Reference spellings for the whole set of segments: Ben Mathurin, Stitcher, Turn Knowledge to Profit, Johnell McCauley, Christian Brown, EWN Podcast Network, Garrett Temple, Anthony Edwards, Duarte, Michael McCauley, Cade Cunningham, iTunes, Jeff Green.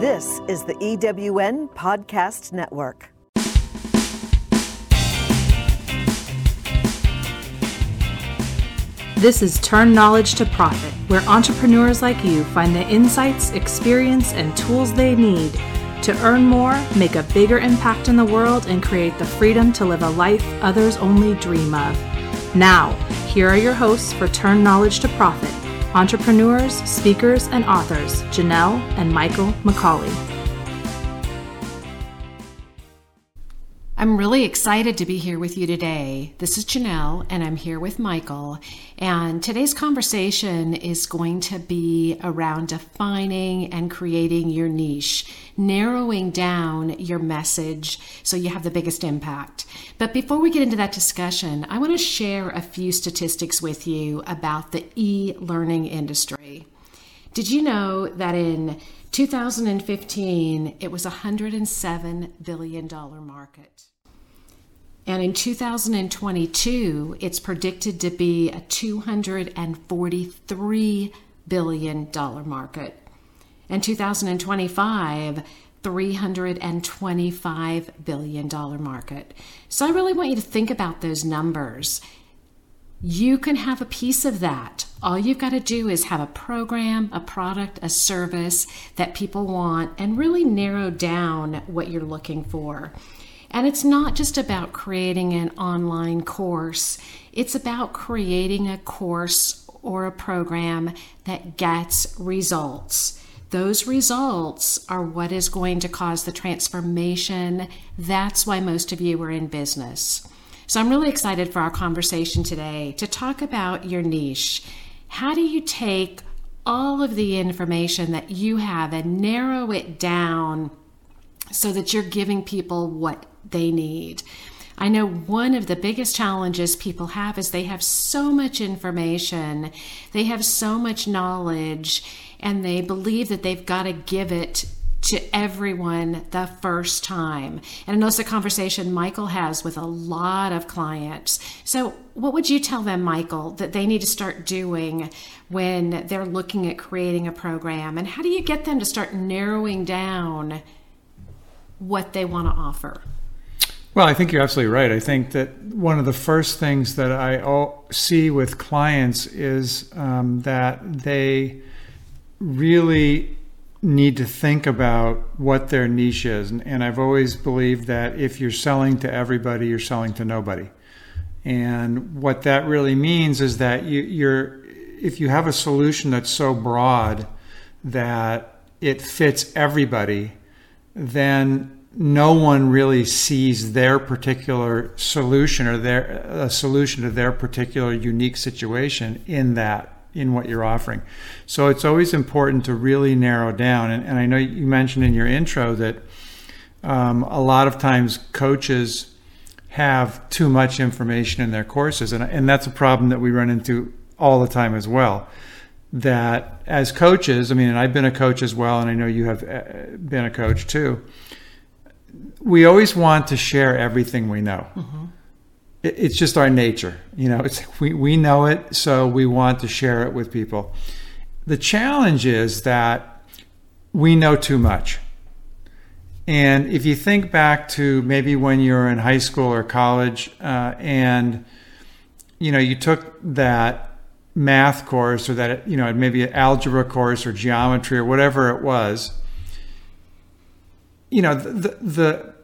This is the EWN Podcast Network. This is Turn Knowledge to Profit, where entrepreneurs like you find the insights, experience, and tools they need to earn more, make a bigger impact in the world, and create the freedom to live a life others only dream of. Now, here are your hosts for Turn Knowledge to Profit, entrepreneurs, speakers, and authors, Johnell and Michael McCauley. I'm really excited to be here with you today. This is Johnell, and I'm here with Michael. And today's conversation is going to be around defining and creating your niche, narrowing down your message so you have the biggest impact. But before we get into that discussion, I want to share a few statistics with you about the e-learning industry. Did you know that in 2015, it was a $107 billion market? And in 2022, it's predicted to be a $243 billion market. In 2025, $325 billion market. So I really want you to think about those numbers. You can have a piece of that. All you've got to do is have a program, a product, a service that people want, and really narrow down what you're looking for. And it's not just about creating an online course. It's about creating a course or a program that gets results. Those results are what is going to cause the transformation. That's why most of you are in business. So I'm really excited for our conversation today to talk about your niche. How do you take all of the information that you have and narrow it down so that you're giving people what they need? I know one of the biggest challenges people have is they have so much information, they have so much knowledge, and they believe that they've got to give it to everyone the first time. And I know it's a conversation Michael has with a lot of clients. So what would you tell them, Michael, that they need to start doing when they're looking at creating a program? And how do you get them to start narrowing down what they want to offer? Well, I think you're absolutely right. I think that one of the first things that I see with clients is that they really need to think about what their niche is. And I've always believed that if you're selling to everybody, you're selling to nobody. And what that really means is that if you have a solution that's so broad that it fits everybody, then no one really sees their particular solution or a solution to their particular unique situation in what you're offering. So it's always important to really narrow down. And I know you mentioned in your intro that a lot of times coaches have too much information in their courses. And that's a problem that we run into all the time as well. That as coaches, and I've been a coach as well, and I know you have been a coach too, we always want to share everything we know. Mm-hmm. It's just our nature, it's we know it, so we want to share it with people. The challenge is that we know too much. And if you think back to maybe when you were in high school or college, and you took that math course or that maybe an algebra course or geometry or whatever it was, the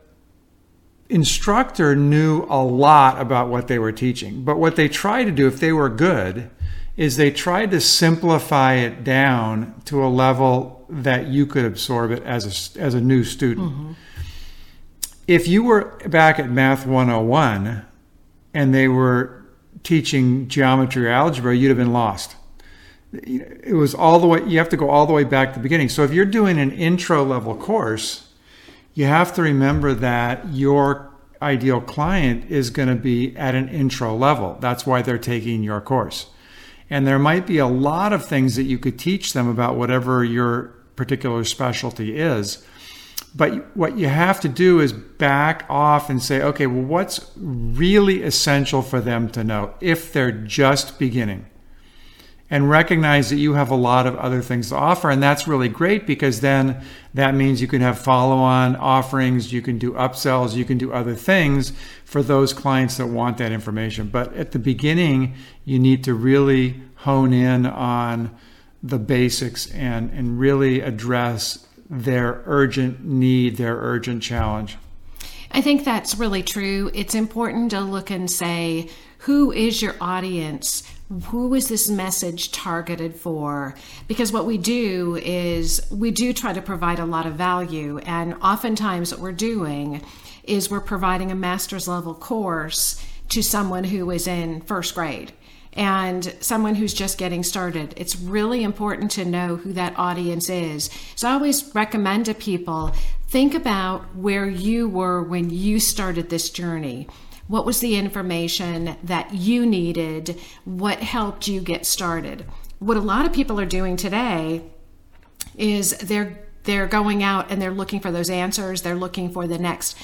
instructor knew a lot about what they were teaching, but what they tried to do, if they were good, is they tried to simplify it down to a level that you could absorb it as a new student. Mm-hmm. If you were back at Math 101 and they were teaching geometry or algebra, you'd have been lost. It was you have to go all the way back to the beginning. So if you're doing an intro level course, you have to remember that your ideal client is going to be at an intro level. That's why they're taking your course. And there might be a lot of things that you could teach them about whatever your particular specialty is. But what you have to do is back off and say, okay, well, what's really essential for them to know if they're just beginning? and recognize that you have a lot of other things to offer. And that's really great, because then that means you can have follow-on offerings, you can do upsells, you can do other things for those clients that want that information. But at the beginning, you need to really hone in on the basics and really address their urgent need, their urgent challenge. I think that's really true. It's important to look and say, who is your audience? Who is this message targeted for? Because what we do is we do try to provide a lot of value. And oftentimes what we're doing is we're providing a master's level course to someone who is in first grade and someone who's just getting started. It's really important to know who that audience is. So I always recommend to people, think about where you were when you started this journey. What was the information that you needed? What helped you get started? What a lot of people are doing today is they're going out and they're looking for those answers. They're looking for the next,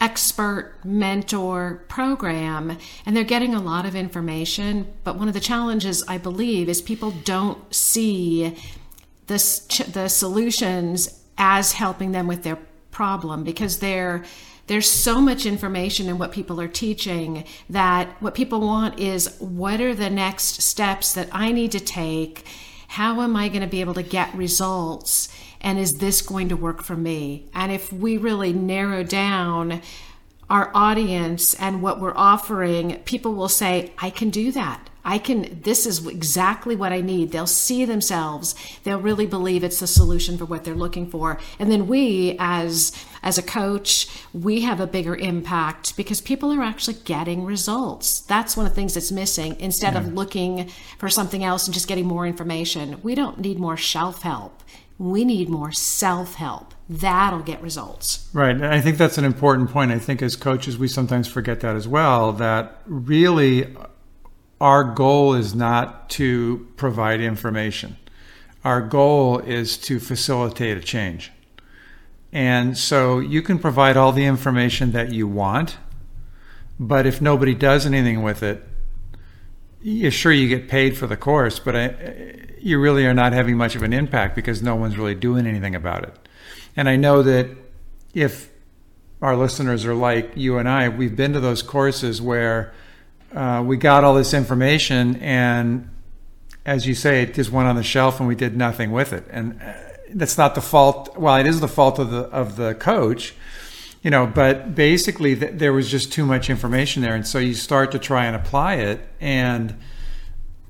expert mentor program, and they're getting a lot of information. But one of the challenges, I believe, is people don't see the solutions as helping them with their problem, because there's so much information in what people are teaching that what people want is, what are the next steps that I need to take? How am I going to be able to get results? And is this going to work for me? And if we really narrow down our audience and what we're offering, people will say, I can do that. This is exactly what I need. They'll see themselves. They'll really believe it's the solution for what they're looking for. And then we, as a coach, we have a bigger impact because people are actually getting results. That's one of the things that's missing. Instead of looking for something else and just getting more information, we don't need more shelf help. We need more self-help. That'll get results. Right. And I think that's an important point. I think as coaches, we sometimes forget that as well, that really our goal is not to provide information. Our goal is to facilitate a change. And so you can provide all the information that you want, but if nobody does anything with it, sure, you get paid for the course, but you really are not having much of an impact because no one's really doing anything about it. And I know that if our listeners are like you and I, we've been to those courses where we got all this information, and as you say, it just went on the shelf and we did nothing with it. And that's not the fault. Well, it is the fault of the coach, but basically there was just too much information there. And so you start to try and apply it, and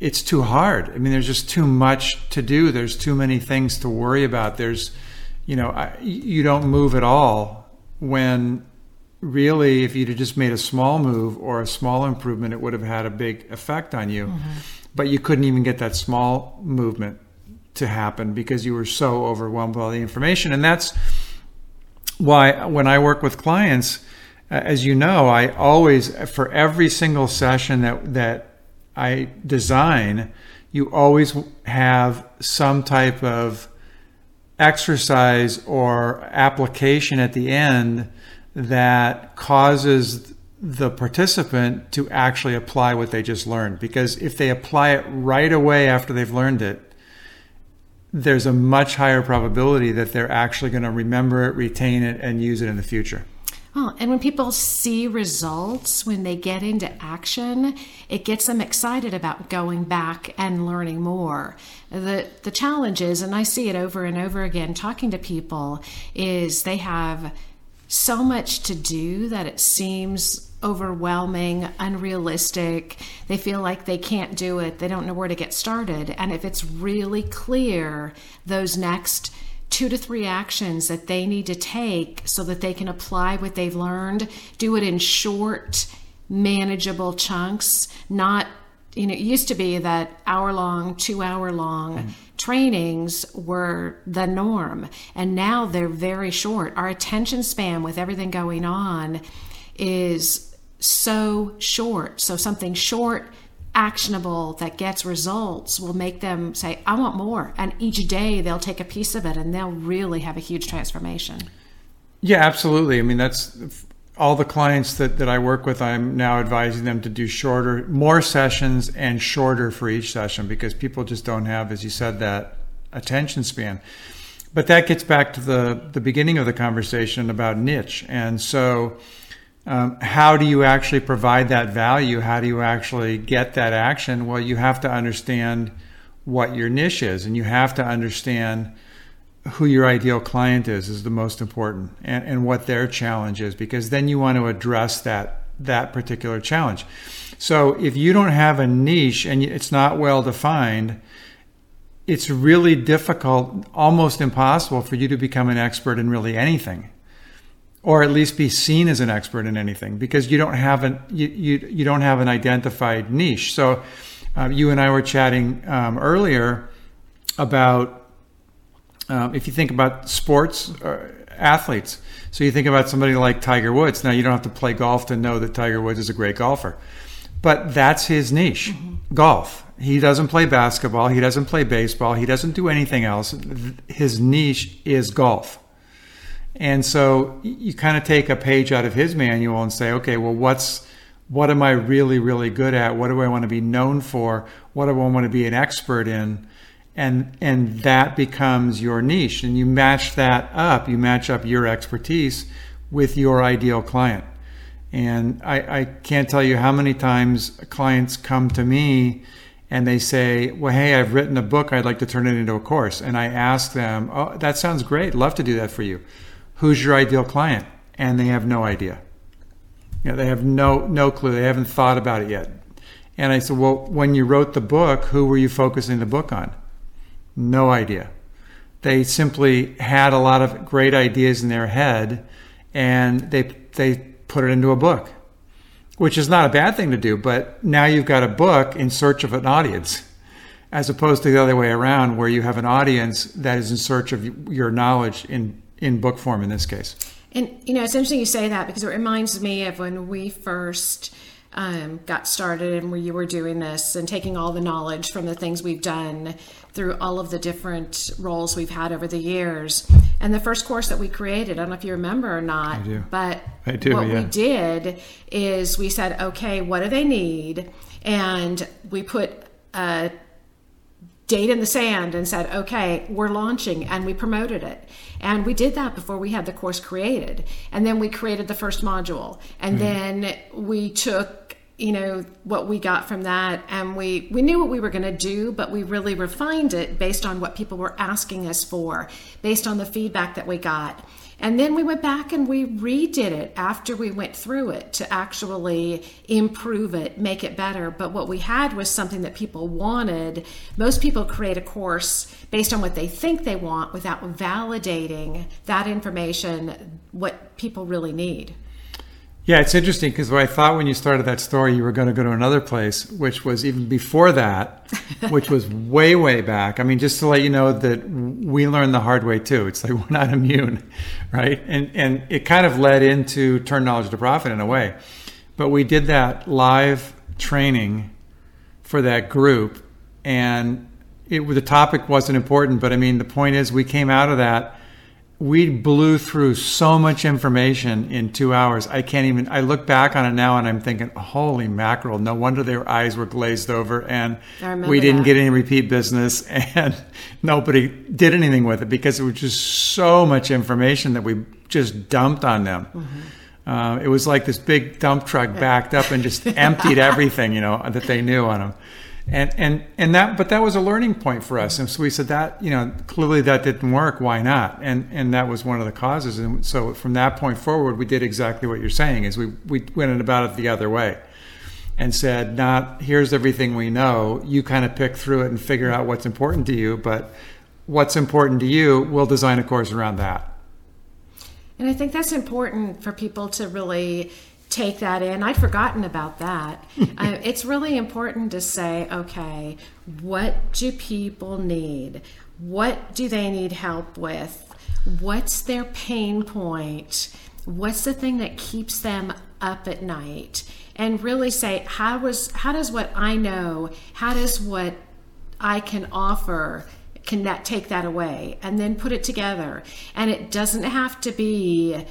it's too hard. I mean, there's just too much to do. There's too many things to worry about. There's, you don't move at all, when really, if you'd have just made a small move or a small improvement, it would have had a big effect on you. Mm-hmm. But you couldn't even get that small movement to happen because you were so overwhelmed with all the information. And that's why when I work with clients, as you know, I always, for every single session that I design, you always have some type of exercise or application at the end that causes the participant to actually apply what they just learned. Because if they apply it right away after they've learned it, there's a much higher probability that they're actually going to remember it, retain it, and use it in the future. Oh, and when people see results, when they get into action, it gets them excited about going back and learning more. The challenge is, and I see it over and over again talking to people, is they have so much to do that it seems overwhelming, unrealistic. They feel like they can't do it. They don't know where to get started. And if it's really clear, those next 2 to 3 actions that they need to take so that they can apply what they've learned, do it in short, manageable chunks, not, it used to be that hour-long, 2-hour-long trainings were the norm, and now they're very short. Our attention span with everything going on is so short. So something short, actionable, that gets results will make them say, I want more. And each day they'll take a piece of it and they'll really have a huge transformation. Yeah, absolutely. I mean, that's all the clients that I work with, I'm now advising them to do shorter, more sessions and shorter for each session, because people just don't have, as you said, that attention span. But that gets back to the beginning of the conversation about niche. And so how do you actually provide that value? How do you actually get that action? Well, you have to understand what your niche is, and you have to understand who your ideal client is the most important, and what their challenge is, because then you want to address that particular challenge. So if you don't have a niche and it's not well defined, it's really difficult, almost impossible, for you to become an expert in really anything, or at least be seen as an expert in anything, because you don't have an identified niche. So you and I were chatting earlier about if you think about sports athletes. So you think about somebody like Tiger Woods. Now, you don't have to play golf to know that Tiger Woods is a great golfer, but that's his niche, mm-hmm. golf. He doesn't play basketball. He doesn't play baseball. He doesn't do anything else. His niche is golf. And so you kind of take a page out of his manual and say, okay, well, what am I really, really good at? What do I want to be known for? What do I want to be an expert in? And that becomes your niche, and you match that up. You match up your expertise with your ideal client. And I can't tell you how many times clients come to me and they say, well, hey, I've written a book. I'd like to turn it into a course. And I ask them, oh, that sounds great. Love to do that for you. Who's your ideal client? And they have no idea. You know, they have no clue. They haven't thought about it yet. And I said, well, when you wrote the book, who were you focusing the book on? No idea. They simply had a lot of great ideas in their head, and they put it into a book, which is not a bad thing to do, but now you've got a book in search of an audience, as opposed to the other way around, where you have an audience that is in search of your knowledge in book form in this case. And, you know, it's interesting you say that, because it reminds me of when we first got started and where you were doing this and taking all the knowledge from the things we've done through all of the different roles we've had over the years. And the first course that we created, I don't know if you remember or not, we did is we said, okay, what do they need? And we put a date in the sand and said, okay, we're launching, and we promoted it. And we did that before we had the course created. And then we created the first module. And then we took, you know, what we got from that, and we knew what we were going to do, but we really refined it based on what people were asking us for, based on the feedback that we got. And then we went back and we redid it after we went through it to actually improve it, make it better. But what we had was something that people wanted. Most people create a course based on what they think they want without validating that information, what people really need. Yeah, it's interesting, because what I thought when you started that story, you were going to go to another place, which was even before that, which was way, way back. I mean, just to let you know that we learned the hard way too. It's like, we're not immune, right? And it kind of led into Turn Knowledge to Profit in a way. But we did that live training for that group, and the topic wasn't important. But I mean, the point is, we came out of that. We blew through so much information in 2 hours. I look back on it now and I'm thinking, holy mackerel, no wonder their eyes were glazed over, and we didn't get any repeat business, and nobody did anything with it, because it was just so much information that we just dumped on them. Mm-hmm. It was like this big dump truck backed up and just emptied everything, you know, that they knew on them. But that was a learning point for us. And so we said that, you know, clearly that didn't work. Why not? And that was one of the causes. And so from that point forward, we did exactly what you're saying, is we went about it the other way and said, not here's everything we know. You kind of pick through it and figure out what's important to you, but what's important to you, we'll design a course around that. And I think that's important for people to really take that in. I'd forgotten about that. It's really important to say, okay, what do people need? What do they need help with? What's their pain point? What's the thing that keeps them up at night? And really say, how does what I know, how does what I can offer, can that take that away? And then put it together. And it doesn't have to be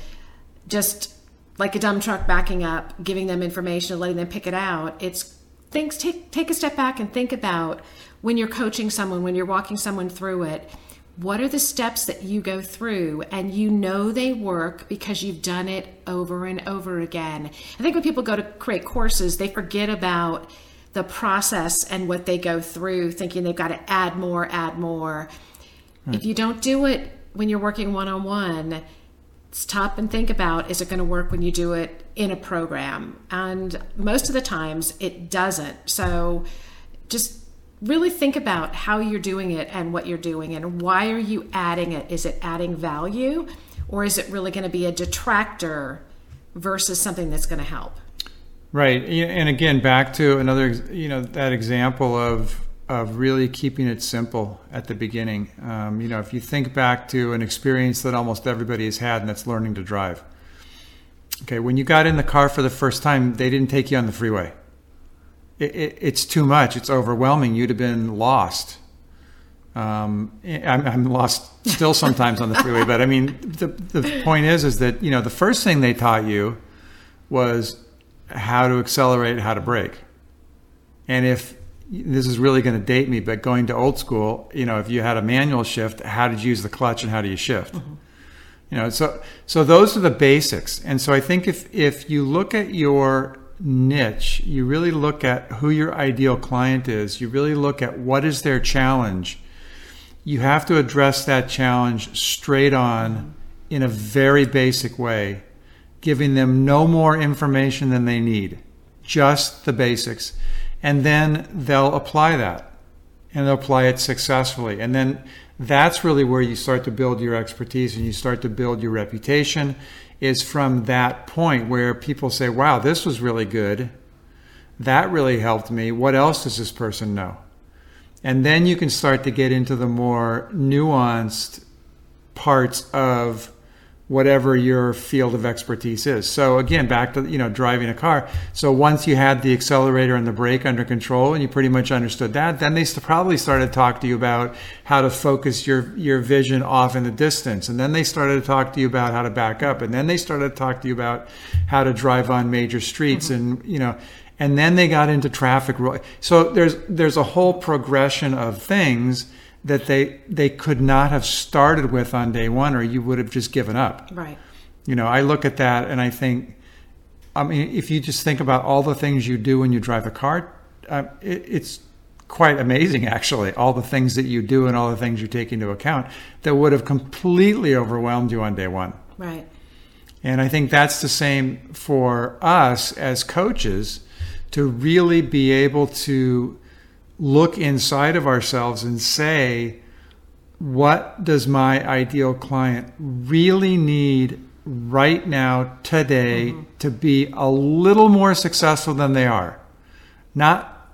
just like a dump truck backing up, giving them information, letting them pick it out. It's things. Take a step back and think about when you're coaching someone, when you're walking someone through it, what are the steps that you go through? And you know they work because you've done it over and over again. I think when people go to create courses, they forget about the process and what they go through, thinking they've got to add more. Hmm. If you don't do it when you're working one-on-one, stop and think about, is it going to work when you do it in a program? And most of the times it doesn't. So just really think about how you're doing it and what you're doing and why are you adding it? Is it adding value, or is it really going to be a detractor versus something that's going to help? Right. And again, back to another, that example of really keeping it simple at the beginning. If you think back to an experience that almost everybody has had, and that's learning to drive. Okay, when you got in the car for the first time, they didn't take you on the freeway. It's too much. It's overwhelming. You'd have been lost. I'm lost still sometimes on the freeway, but I mean, the point is that, the first thing they taught you was how to accelerate, how to brake. And if, this is really going to date me, but going to old school, if you had a manual shift, how did you use the clutch and how do you shift? Mm-hmm. So those are the basics. And so I think if you look at your niche, you really look at who your ideal client is, you really look at what is their challenge, you have to address that challenge straight on in a very basic way, giving them no more information than they need, just the basics. And then they'll apply that, and they'll apply it successfully. And then that's really where you start to build your expertise and you start to build your reputation, is from that point where people say, wow, this was really good. That really helped me. What else does this person know? And then you can start to get into the more nuanced parts of whatever your field of expertise is. So again, back to, driving a car. So once you had the accelerator and the brake under control and you pretty much understood that, then they probably started to talk to you about how to focus your vision off in the distance. And then they started to talk to you about how to back up. And then they started to talk to you about how to drive on major streets. Mm-hmm. And then they got into traffic. So there's a whole progression of things that they could not have started with on day one, or you would have just given up. Right. I look at that and I think, if you just think about all the things you do when you drive a car, it's quite amazing, actually, all the things that you do and all the things you take into account that would have completely overwhelmed you on day one. Right. And I think that's the same for us as coaches, to really be able to look inside of ourselves and say, what does my ideal client really need right now, today, mm-hmm. to be a little more successful than they are? Not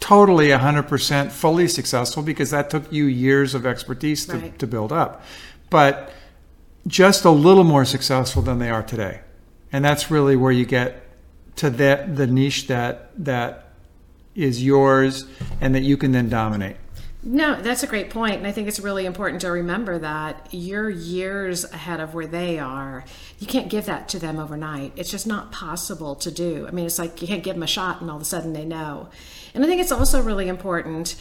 totally 100% fully successful, because that took you years of expertise to build up, but just a little more successful than they are today. And that's really where you get to the niche that is yours and that you can then dominate. No, that's a great point. And I think it's really important to remember that you're years ahead of where they are. You can't give that to them overnight. It's just not possible to do. It's like you can't give them a shot and all of a sudden they know. And I think it's also really important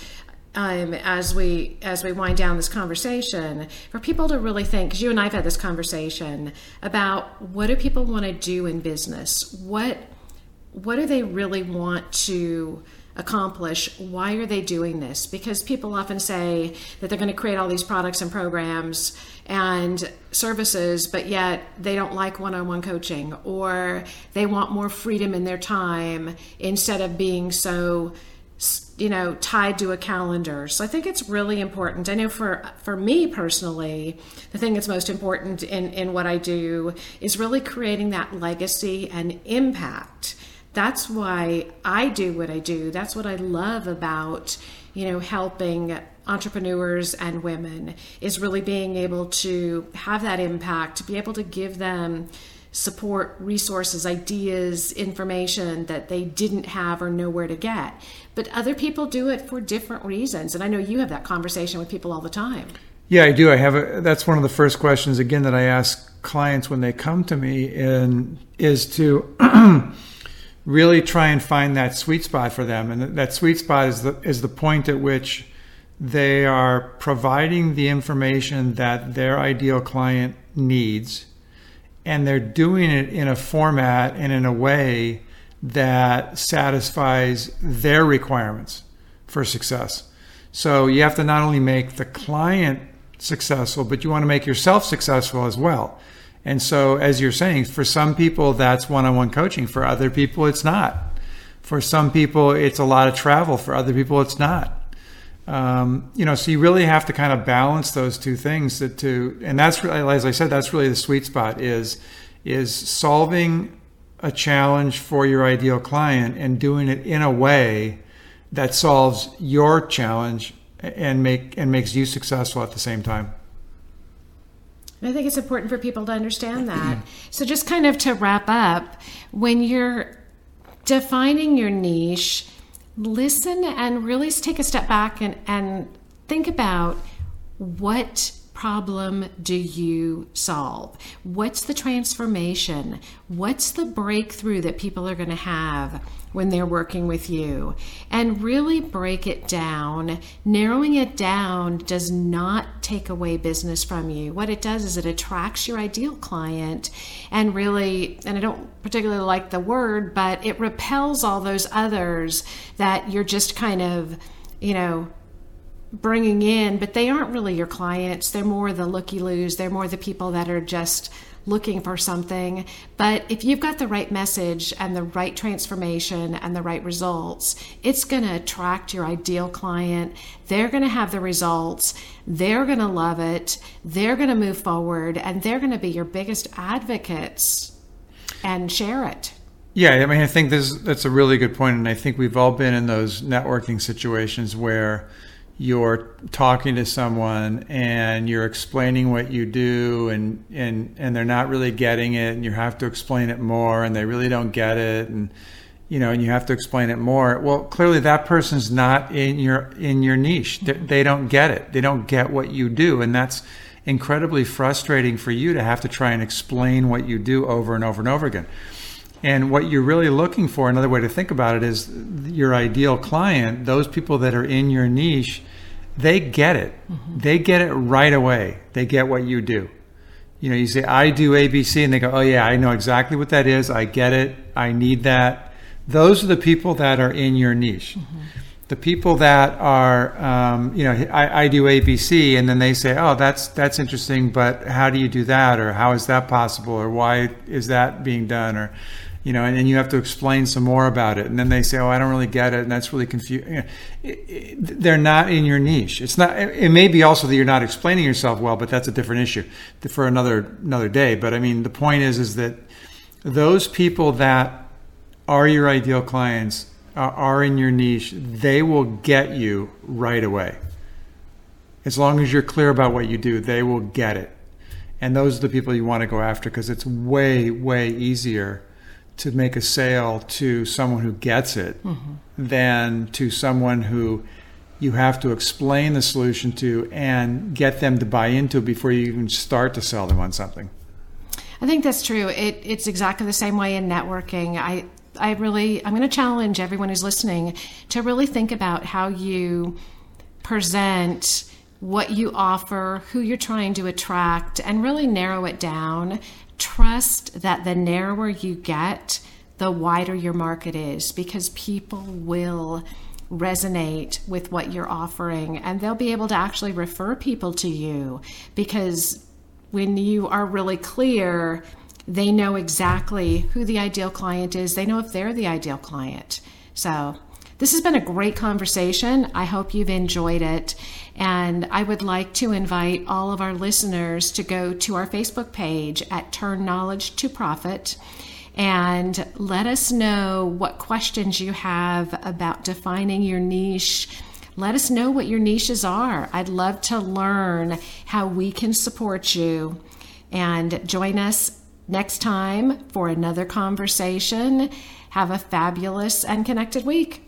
as we wind down this conversation, for people to really think, because you and I've had this conversation about, what do people want to do in business? What do they really want to accomplish? Why are they doing this? Because people often say that they're going to create all these products and programs and services, but yet they don't like one-on-one coaching, or they want more freedom in their time instead of being so, tied to a calendar. So I think it's really important. I know for me personally, the thing that's most important in what I do is really creating that legacy and impact. That's why I do what I do. That's what I love about, helping entrepreneurs and women, is really being able to have that impact, to be able to give them support, resources, ideas, information that they didn't have or know where to get. But other people do it for different reasons. And I know you have that conversation with people all the time. Yeah, I do. I have a, that's one of the first questions, again, that I ask clients when they come to me, and is to really try and find that sweet spot for them. And that sweet spot is the point at which they are providing the information that their ideal client needs, and they're doing it in a format and in a way that satisfies their requirements for success. So you have to not only make the client successful, but you want to make yourself successful as well. And so, as you're saying, for some people, that's one-on-one coaching. For other people, it's not. For some people, it's a lot of travel. For other people, it's not. So you really have to kind of balance those two things. And that's, as I said, that's really the sweet spot, is solving a challenge for your ideal client and doing it in a way that solves your challenge and makes you successful at the same time. And I think it's important for people to understand that. So just kind of to wrap up, when you're defining your niche, listen and really take a step back and think about, what problem do you solve? What's the transformation? What's the breakthrough that people are going to have when they're working with you? And really break it down. Narrowing it down does not take away business from you. What it does is it attracts your ideal client, and really, and I don't particularly like the word, but it repels all those others that you're just kind of, bringing in, but they aren't really your clients. They're more the looky-loos. They're more the people that are just looking for something. But if you've got the right message and the right transformation and the right results, it's going to attract your ideal client. They're going to have the results. They're going to love it. They're going to move forward, and they're going to be your biggest advocates and share it. Yeah, I mean, I think that's a really good point, and I think we've all been in those networking situations where you're talking to someone and you're explaining what you do, and they're not really getting it, and you have to explain it more, and they really don't get it, and you have to explain it more. Well, clearly that person's not in your niche. They don't get it. They don't get what you do, and that's incredibly frustrating for you to have to try and explain what you do over and over and over again. And what you're really looking for, another way to think about it, is your ideal client, those people that are in your niche, they get it. Mm-hmm. They get it right away. They get what you do. You say, I do ABC, and they go, oh yeah, I know exactly what that is. I get it. I need that. Those are the people that are in your niche. Mm-hmm. The people that are, I do ABC, and then they say, oh, that's interesting, but how do you do that? Or how is that possible? Or why is that being done? Or, and then you have to explain some more about it. And then they say, oh, I don't really get it. And that's really confusing. They're not in your niche. It's not. It may be also that you're not explaining yourself well, but that's a different issue for another day. But I mean, the point is that those people that are your ideal clients are in your niche, they will get you right away. As long as you're clear about what you do, they will get it. And those are the people you want to go after, because it's way, way easier to make a sale to someone who gets it mm-hmm. than to someone who you have to explain the solution to and get them to buy into before you even start to sell them on something. I think that's true. It's exactly the same way in networking. I'm going to challenge everyone who's listening to really think about how you present what you offer, who you're trying to attract, and really narrow it down. Trust that the narrower you get, the wider your market is, because people will resonate with what you're offering, and they'll be able to actually refer people to you, because when you are really clear, they know exactly who the ideal client is. They know if they're the ideal client. So this has been a great conversation. I hope you've enjoyed it. And I would like to invite all of our listeners to go to our Facebook page at Turn Knowledge to Profit, and let us know what questions you have about defining your niche. Let us know what your niches are. I'd love to learn how we can support you, and join us next time for another conversation. Have a fabulous and connected week.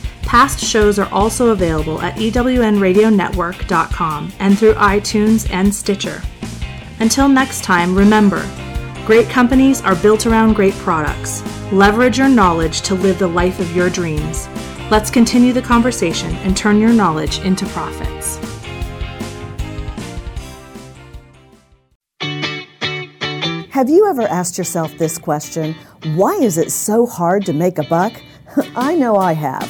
Past shows are also available at ewnradionetwork.com and through iTunes and Stitcher. Until next time, remember, great companies are built around great products. Leverage your knowledge to live the life of your dreams. Let's continue the conversation and turn your knowledge into profits. Have you ever asked yourself this question? Why is it so hard to make a buck? I know I have.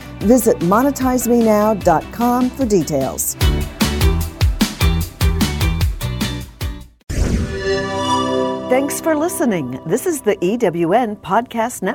Visit monetizemenow.com for details. Thanks for listening. This is the EWN Podcast Network.